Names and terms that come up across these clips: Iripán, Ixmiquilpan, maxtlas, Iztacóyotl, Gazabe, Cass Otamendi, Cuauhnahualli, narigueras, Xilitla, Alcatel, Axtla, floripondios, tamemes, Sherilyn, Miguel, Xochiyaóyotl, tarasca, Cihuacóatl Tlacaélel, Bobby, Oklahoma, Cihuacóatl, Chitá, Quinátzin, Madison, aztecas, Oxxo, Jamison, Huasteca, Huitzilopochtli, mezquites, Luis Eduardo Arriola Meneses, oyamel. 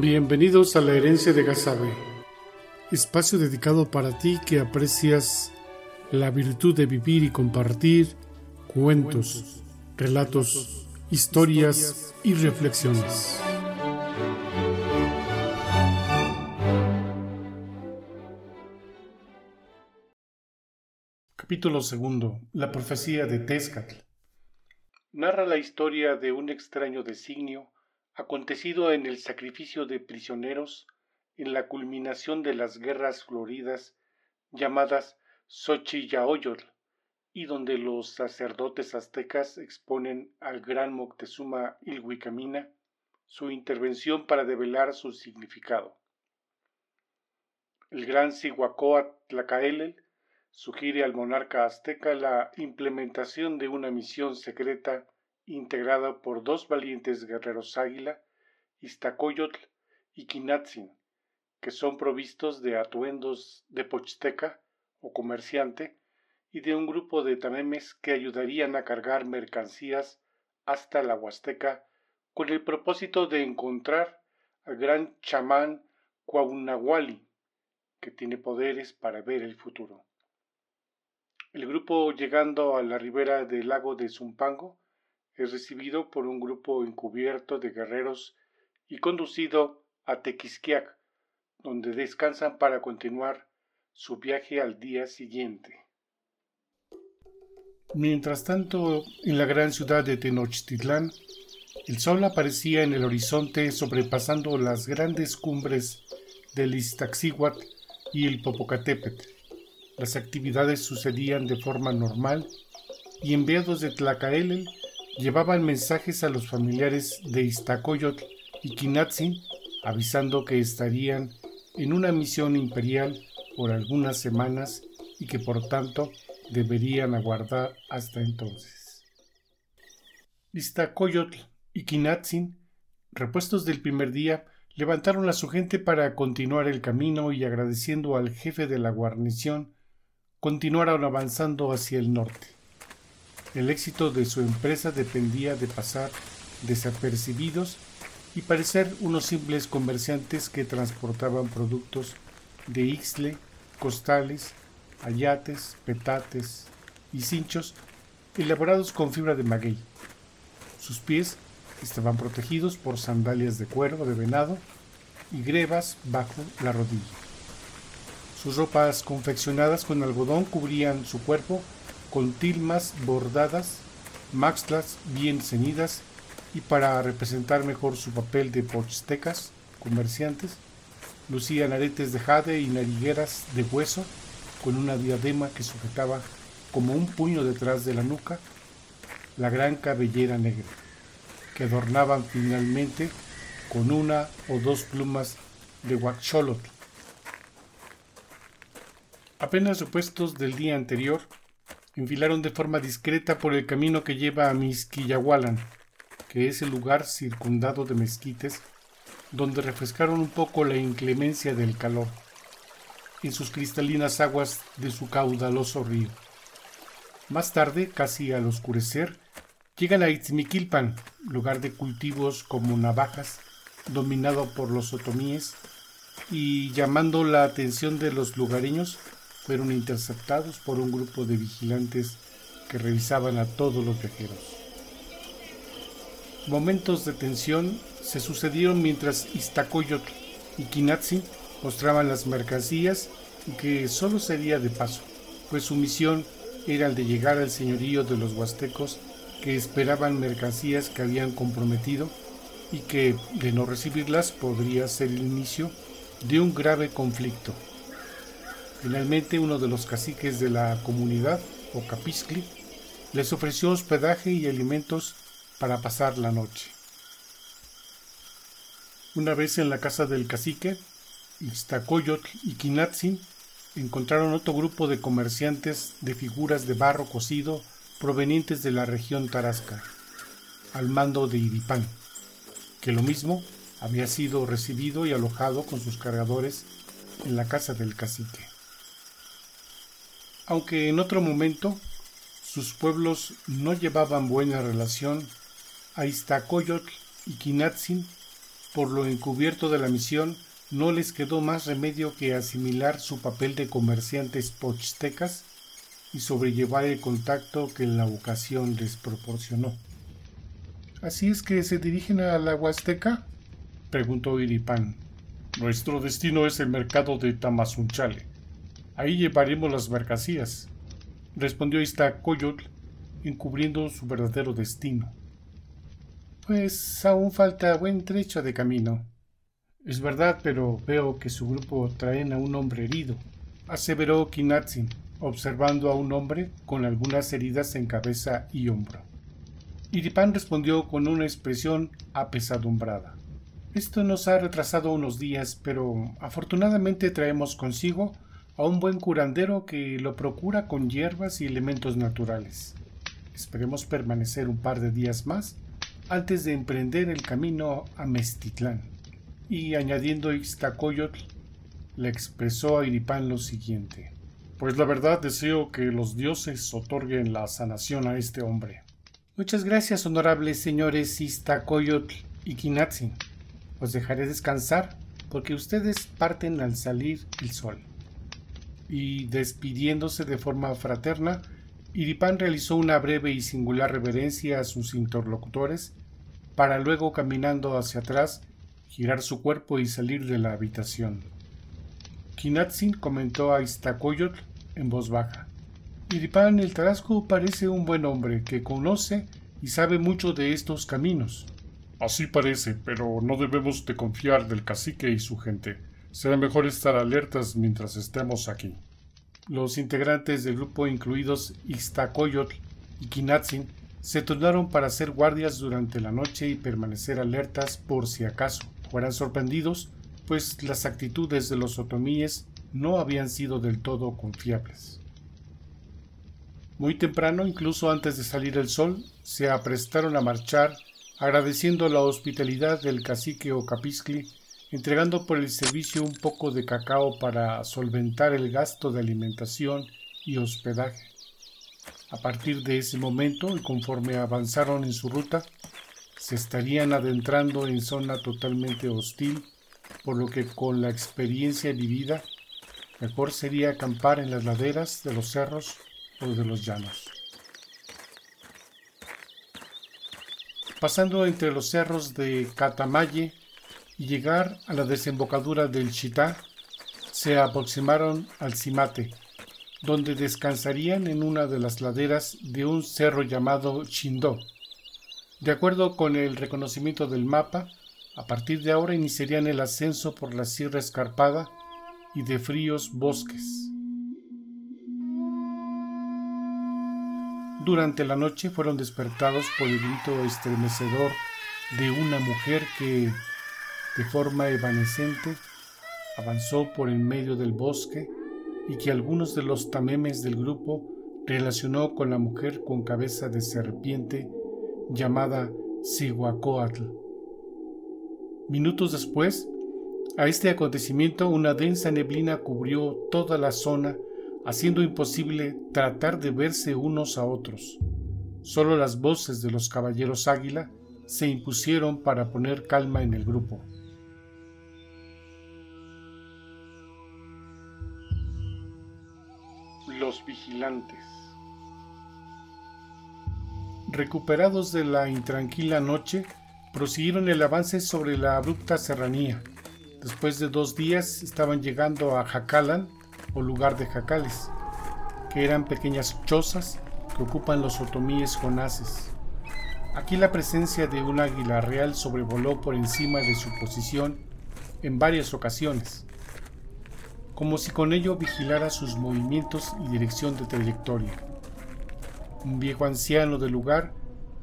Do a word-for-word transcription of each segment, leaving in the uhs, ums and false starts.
Bienvenidos a la herencia de Gazabe, espacio dedicado para ti que aprecias la virtud de vivir y compartir cuentos, relatos, historias y reflexiones. Capítulo segundo. La profecía de Tezcatl. Narra la historia de un extraño designio acontecido en el sacrificio de prisioneros en la culminación de las guerras floridas llamadas Xochiyaóyotl, y donde los sacerdotes aztecas exponen al gran Moctezuma Ilhuicamina su intervención para develar su significado. El gran Cihuacóatl Tlacaélel sugiere al monarca azteca la implementación de una misión secreta integrada por dos valientes guerreros águila, Iztacóyotl y Quinátzin, que son provistos de atuendos de pochteca o comerciante y de un grupo de tamemes que ayudarían a cargar mercancías hasta la Huasteca con el propósito de encontrar al gran chamán Cuauhnahualli, que tiene poderes para ver el futuro. El grupo, llegando a la ribera del lago de Zumpango, es recibido por un grupo encubierto de guerreros y conducido a Tequixquiac, donde descansan para continuar su viaje al día siguiente. Mientras tanto, en la gran ciudad de Tenochtitlán, el sol aparecía en el horizonte sobrepasando las grandes cumbres del Iztaccíhuatl y el Popocatépetl. Las actividades sucedían de forma normal y enviados de Tlacaélel llevaban mensajes a los familiares de Iztacóyotl y Quinátzin avisando que estarían en una misión imperial por algunas semanas y que por tanto deberían aguardar hasta entonces. Iztacóyotl y Quinátzin, repuestos del primer día, levantaron a su gente para continuar el camino y, agradeciendo al jefe de la guarnición, continuaron avanzando hacia el norte. El éxito de su empresa dependía de pasar desapercibidos y parecer unos simples comerciantes que transportaban productos de ixle, costales, ayates, petates y cinchos elaborados con fibra de maguey. Sus pies estaban protegidos por sandalias de cuero de venado y grebas bajo la rodilla. Sus ropas confeccionadas con algodón cubrían su cuerpo con tilmas bordadas, maxtlas bien ceñidas, y para representar mejor su papel de pochtecas, comerciantes, lucían aretes de jade y narigueras de hueso con una diadema que sujetaba como un puño detrás de la nuca la gran cabellera negra, que adornaban finalmente con una o dos plumas de huaxolotl. Apenas repuestos del día anterior, enfilaron de forma discreta por el camino que lleva a Mixquillahualan, que es el lugar circundado de mezquites, donde refrescaron un poco la inclemencia del calor en sus cristalinas aguas de su caudaloso río. Más tarde, casi al oscurecer, llegan a Ixmiquilpan, lugar de cultivos como navajas, dominado por los otomíes, y llamando la atención de los lugareños, fueron interceptados por un grupo de vigilantes que revisaban a todos los viajeros. Momentos de tensión se sucedieron mientras Iztacóyotl y Quinátzin mostraban las mercancías y que solo sería de paso, pues su misión era el de llegar al señorío de los huastecos que esperaban mercancías que habían comprometido y que, de no recibirlas, podría ser el inicio de un grave conflicto. Finalmente, uno de los caciques de la comunidad, Ocapizcli, les ofreció hospedaje y alimentos para pasar la noche. Una vez en la casa del cacique, Iztacóyotl y Quinátzin encontraron otro grupo de comerciantes de figuras de barro cocido provenientes de la región Tarasca, al mando de Iripán, que lo mismo había sido recibido y alojado con sus cargadores en la casa del cacique. Aunque en otro momento sus pueblos no llevaban buena relación, a Iztacóyotl y Quinátzin por lo encubierto de la misión, no les quedó más remedio que asimilar su papel de comerciantes pochtecas y sobrellevar el contacto que la ocasión les proporcionó. —¿Así es que se dirigen a la Huasteca? —preguntó Iripán. —Nuestro destino es el mercado de Tamazunchale. Ahí llevaremos las mercancías —respondió Iztacóyotl, encubriendo su verdadero destino. —Pues aún falta buen trecho de camino. —Es verdad, pero veo que su grupo traen a un hombre herido —aseveró Quinátzin, observando a un hombre con algunas heridas en cabeza y hombro. Iripán respondió con una expresión apesadumbrada. —Esto nos ha retrasado unos días, pero afortunadamente traemos consigo a un buen curandero que lo procura con hierbas y elementos naturales. Esperemos permanecer un par de días más antes de emprender el camino a Meztitlán. Y añadiendo Iztacóyotl, le expresó a Iripán lo siguiente. —Pues la verdad deseo que los dioses otorguen la sanación a este hombre. —Muchas gracias, honorables señores Iztacóyotl y Quinátzin. Os dejaré descansar, porque ustedes parten al salir el sol. Y despidiéndose de forma fraterna, Iripán realizó una breve y singular reverencia a sus interlocutores, para luego, caminando hacia atrás, girar su cuerpo y salir de la habitación. Quinátzin comentó a Iztacóyotl en voz baja. —Iripán el Tarasco parece un buen hombre que conoce y sabe mucho de estos caminos. —Así parece, pero no debemos de confiar del cacique y su gente. Será mejor estar alertas mientras estemos aquí. Los integrantes del grupo, incluidos Iztacóyotl y Quinátzin, se turnaron para hacer guardias durante la noche y permanecer alertas por si acaso fueran sorprendidos, pues las actitudes de los otomíes no habían sido del todo confiables. Muy temprano, incluso antes de salir el sol, se aprestaron a marchar, agradeciendo la hospitalidad del cacique Ocapizcli, entregando por el servicio un poco de cacao para solventar el gasto de alimentación y hospedaje. A partir de ese momento, y conforme avanzaron en su ruta, se estarían adentrando en zona totalmente hostil, por lo que con la experiencia vivida, mejor sería acampar en las laderas de los cerros o de los llanos. Pasando entre los cerros de Catamaye y llegar a la desembocadura del Chitá, se aproximaron al Cimate, donde descansarían en una de las laderas de un cerro llamado Chindó. De acuerdo con el reconocimiento del mapa, a partir de ahora iniciarían el ascenso por la sierra escarpada y de fríos bosques. Durante la noche fueron despertados por el grito estremecedor de una mujer que, de forma evanescente, avanzó por en medio del bosque y que algunos de los tamemes del grupo relacionó con la mujer con cabeza de serpiente llamada Cihuacóatl. Minutos después, a este acontecimiento una densa neblina cubrió toda la zona, haciendo imposible tratar de verse unos a otros. Solo las voces de los caballeros Águila se impusieron para poner calma en el grupo. Los vigilantes. Recuperados de la intranquila noche, prosiguieron el avance sobre la abrupta serranía. Después de dos días estaban llegando a Jacalán, o lugar de jacales, que eran pequeñas chozas que ocupan los otomíes jonases. Aquí la presencia de un águila real sobrevoló por encima de su posición en varias ocasiones, como si con ello vigilara sus movimientos y dirección de trayectoria. Un viejo anciano del lugar,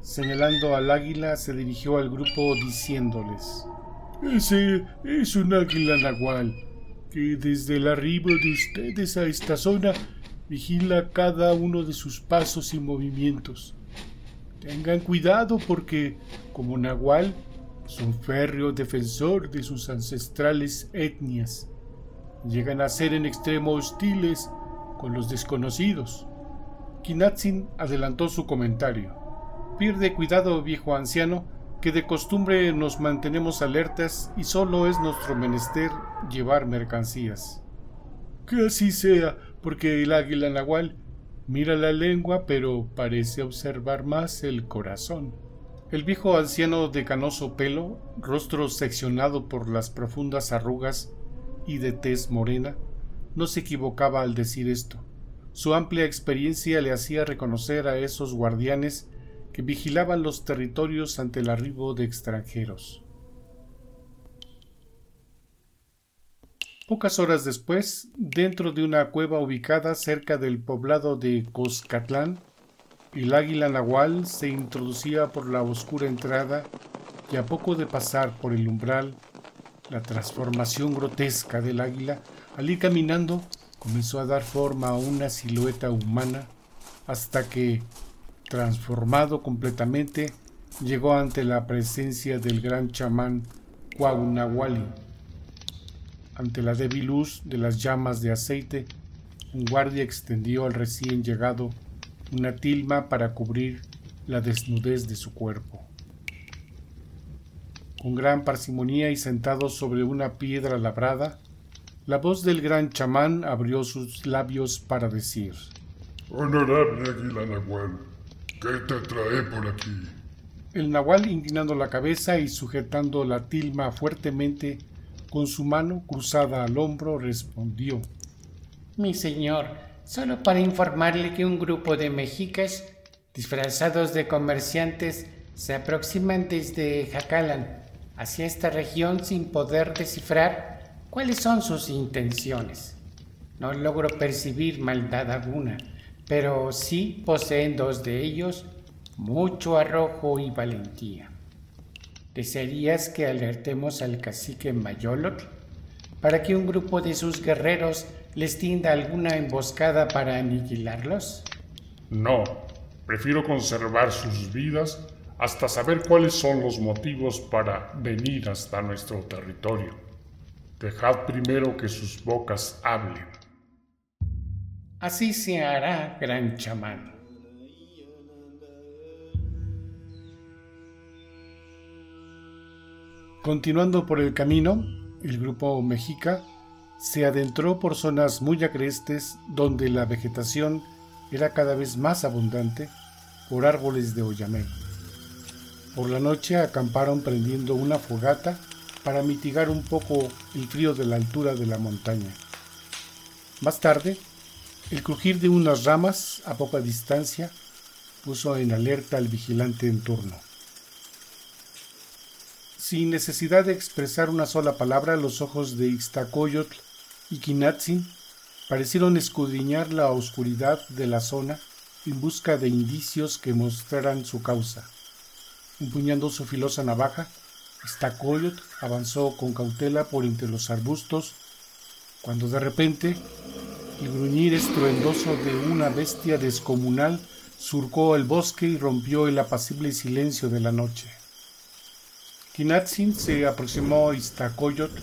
señalando al águila, se dirigió al grupo diciéndoles: «Ese es un águila nagual, que desde el arribo de ustedes a esta zona vigila cada uno de sus pasos y movimientos. Tengan cuidado porque, como nahual, es un férreo defensor de sus ancestrales etnias. Llegan a ser en extremo hostiles con los desconocidos». Quinátzin adelantó su comentario. «Pierde cuidado, viejo anciano, que de costumbre nos mantenemos alertas y solo es nuestro menester llevar mercancías. Que así sea, porque el águila nahual mira la lengua, pero parece observar más el corazón. El viejo anciano de canoso pelo, rostro seccionado por las profundas arrugas y de tez morena, no se equivocaba al decir esto. Su amplia experiencia le hacía reconocer a esos guardianes que vigilaban los territorios ante el arribo de extranjeros. Pocas horas después, dentro de una cueva ubicada cerca del poblado de Coscatlán, el águila nahual se introducía por la oscura entrada y a poco de pasar por el umbral, la transformación grotesca del águila, al ir caminando, comenzó a dar forma a una silueta humana hasta que, transformado completamente, llegó ante la presencia del gran chamán Cuauhnahualli. Ante la débil luz de las llamas de aceite, un guardia extendió al recién llegado una tilma para cubrir la desnudez de su cuerpo. Con gran parsimonía y sentado sobre una piedra labrada, la voz del gran chamán abrió sus labios para decir: «Honorable águila nahual, ¿qué te trae por aquí?». El nahual, inclinando la cabeza y sujetando la tilma fuertemente, con su mano cruzada al hombro respondió: «Mi señor, solo para informarle que un grupo de mexicas, disfrazados de comerciantes, se aproximan desde Jacalán hacia esta región sin poder descifrar cuáles son sus intenciones. No logro percibir maldad alguna, pero sí poseen dos de ellos mucho arrojo y valentía. ¿Desearías que alertemos al cacique Mayolotl para que un grupo de sus guerreros les tienda alguna emboscada para aniquilarlos?». «No, prefiero conservar sus vidas hasta saber cuáles son los motivos para venir hasta nuestro territorio. Dejad primero que sus bocas hablen». «Así se hará, gran chamán». Continuando por el camino, el grupo mexica se adentró por zonas muy agrestes donde la vegetación era cada vez más abundante por árboles de oyamel. Por la noche acamparon prendiendo una fogata para mitigar un poco el frío de la altura de la montaña. Más tarde, el crujir de unas ramas a poca distancia puso en alerta al vigilante en turno. Sin necesidad de expresar una sola palabra, los ojos de Iztacóyotl y Quinátzin parecieron escudriñar la oscuridad de la zona en busca de indicios que mostraran su causa. Empuñando su filosa navaja, Iztacóyotl avanzó con cautela por entre los arbustos, cuando de repente el gruñir estruendoso de una bestia descomunal surcó el bosque y rompió el apacible silencio de la noche. Quinátzin se aproximó a Iztacóyotl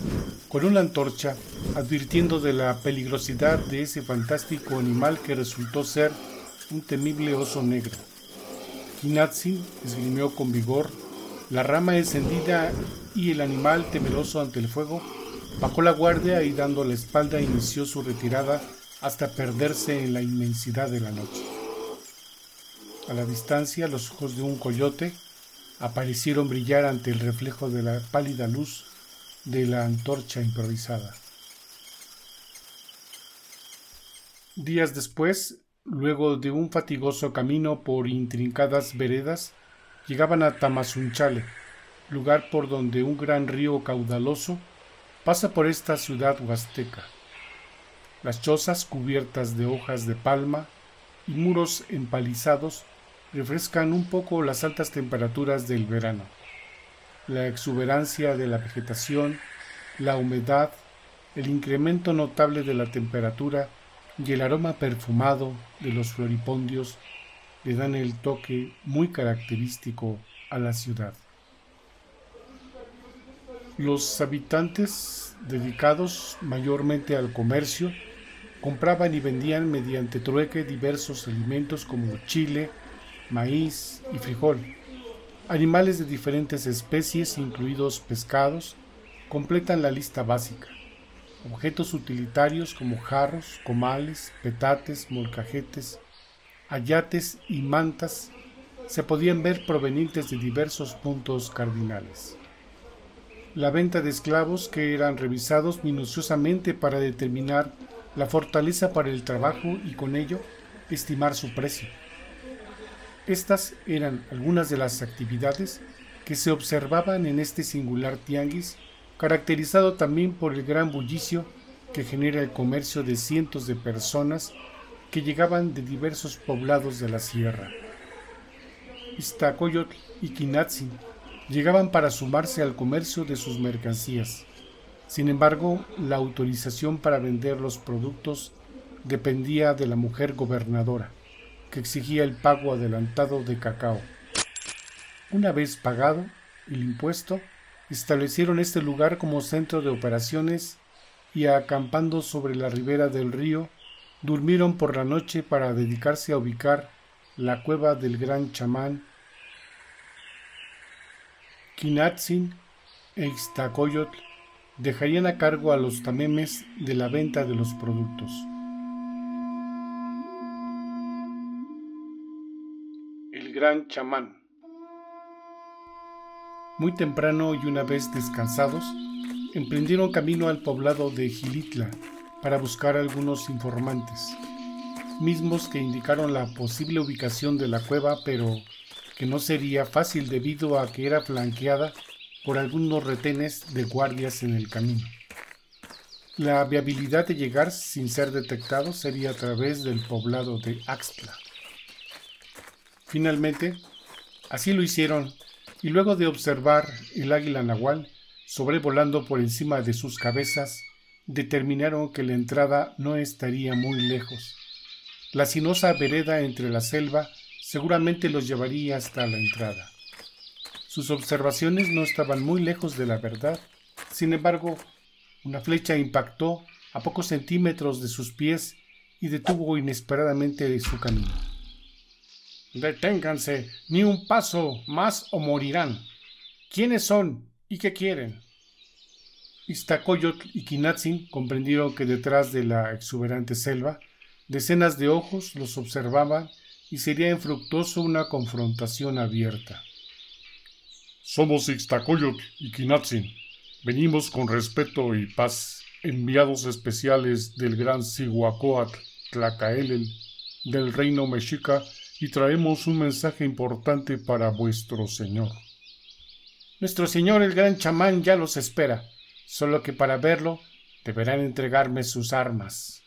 con una antorcha, advirtiendo de la peligrosidad de ese fantástico animal que resultó ser un temible oso negro. Quinátzin esgrimió con vigor la rama encendida y el animal, temeroso ante el fuego, bajó la guardia y dando la espalda inició su retirada hasta perderse en la inmensidad de la noche. A la distancia, los ojos de un coyote aparecieron brillar ante el reflejo de la pálida luz de la antorcha improvisada. Días después, luego de un fatigoso camino por intrincadas veredas, llegaban a Tamazunchale, lugar por donde un gran río caudaloso pasa por esta ciudad huasteca. Las chozas cubiertas de hojas de palma y muros empalizados refrescan un poco las altas temperaturas del verano. La exuberancia de la vegetación, la humedad, el incremento notable de la temperatura y el aroma perfumado de los floripondios le dan el toque muy característico a la ciudad. Los habitantes, dedicados mayormente al comercio, compraban y vendían mediante trueque diversos alimentos como chile, maíz y frijol, Animales de diferentes especies, incluidos pescados, completan la lista básica. Objetos utilitarios como jarros, comales, petates, molcajetes, ayates y mantas se podían ver provenientes de diversos puntos cardinales. La venta de esclavos, que eran revisados minuciosamente para determinar la fortaleza para el trabajo y con ello estimar su precio. Estas eran algunas de las actividades que se observaban en este singular tianguis, caracterizado también por el gran bullicio que genera el comercio de cientos de personas que llegaban de diversos poblados de la sierra. Iztacóyotl y Quinátzin llegaban para sumarse al comercio de sus mercancías. Sin embargo, la autorización para vender los productos dependía de la mujer gobernadora, que exigía el pago adelantado de cacao. Una vez pagado el impuesto, establecieron este lugar como centro de operaciones y, acampando sobre la ribera del río, durmieron por la noche para dedicarse a ubicar la cueva del gran chamán Quinátzin e Iztacóyotl. Dejarían a cargo a los tamemes de la venta de los productos. El gran chamán. Muy temprano y una vez descansados, emprendieron camino al poblado de Xilitla para buscar algunos informantes, mismos que indicaron la posible ubicación de la cueva, pero que no sería fácil debido a que era flanqueada por algunos retenes de guardias en el camino. La viabilidad de llegar sin ser detectado sería a través del poblado de Axtla. Finalmente, así lo hicieron, y luego de observar el águila nahual sobrevolando por encima de sus cabezas, determinaron que la entrada no estaría muy lejos. La sinuosa vereda entre la selva seguramente los llevaría hasta la entrada. Sus observaciones no estaban muy lejos de la verdad. Sin embargo, una flecha impactó a pocos centímetros de sus pies y detuvo inesperadamente su camino. —¡Deténganse! ¡Ni un paso más o morirán! ¿Quiénes son y qué quieren? Iztacóyotl y Quinátzin comprendieron que detrás de la exuberante selva, decenas de ojos los observaban y sería infructuoso una confrontación abierta. Somos Iztacóyotl y Quinátzin. Venimos con respeto y paz, enviados especiales del gran Cihuacóatl Tlacaélel del reino mexica, y traemos un mensaje importante para vuestro señor. Nuestro señor el gran chamán ya los espera, solo que para verlo deberán entregarme sus armas.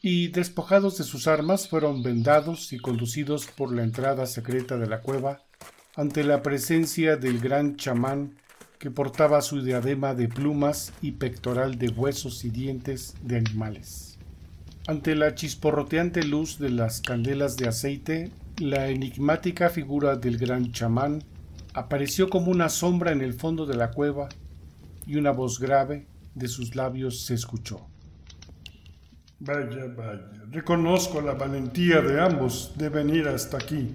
Y despojados de sus armas fueron vendados y conducidos por la entrada secreta de la cueva ante la presencia del gran chamán, que portaba su diadema de plumas y pectoral de huesos y dientes de animales. Ante la chisporroteante luz de las candelas de aceite, la enigmática figura del gran chamán apareció como una sombra en el fondo de la cueva, y una voz grave de sus labios se escuchó. Vaya, vaya, reconozco la valentía de ambos de venir hasta aquí.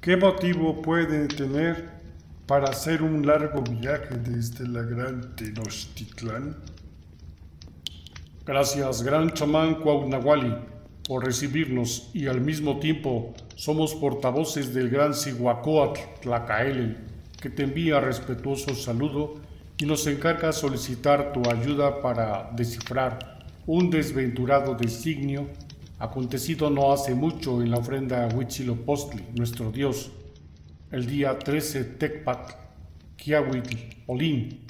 ¿Qué motivo pueden tener para hacer un largo viaje desde la gran Tenochtitlán? Gracias, gran chamán Cuauhnahualli, por recibirnos, y al mismo tiempo somos portavoces del gran Cihuacóatl Tlacaélel, que te envía respetuoso saludo y nos encarga solicitar tu ayuda para descifrar un desventurado designio acontecido no hace mucho en la ofrenda a Huitzilopochtli, nuestro dios, el día trece Tecpat, Kiahuitl, Olín.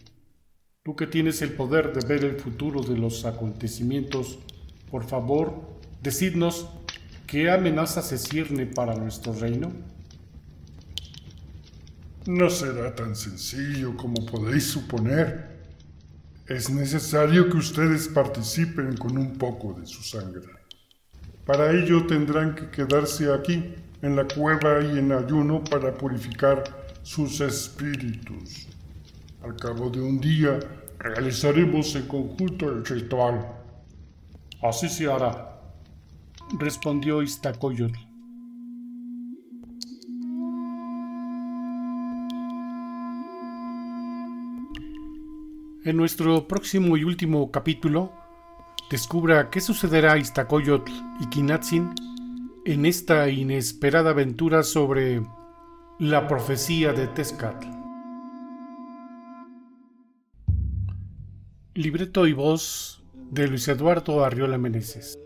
Tú que tienes el poder de ver el futuro de los acontecimientos, por favor, decidnos qué amenaza se cierne para nuestro reino. No será tan sencillo como podéis suponer. Es necesario que ustedes participen con un poco de su sangre. Para ello tendrán que quedarse aquí, en la cueva y en ayuno, para purificar sus espíritus. Al cabo de un día, realizaremos en conjunto el ritual. Así se hará, respondió Iztacóyotl. En nuestro próximo y último capítulo, descubra qué sucederá a Iztacóyotl y Quinátzin en esta inesperada aventura sobre la profecía de Tezcatl. Libreto y voz de Luis Eduardo Arriola Meneses.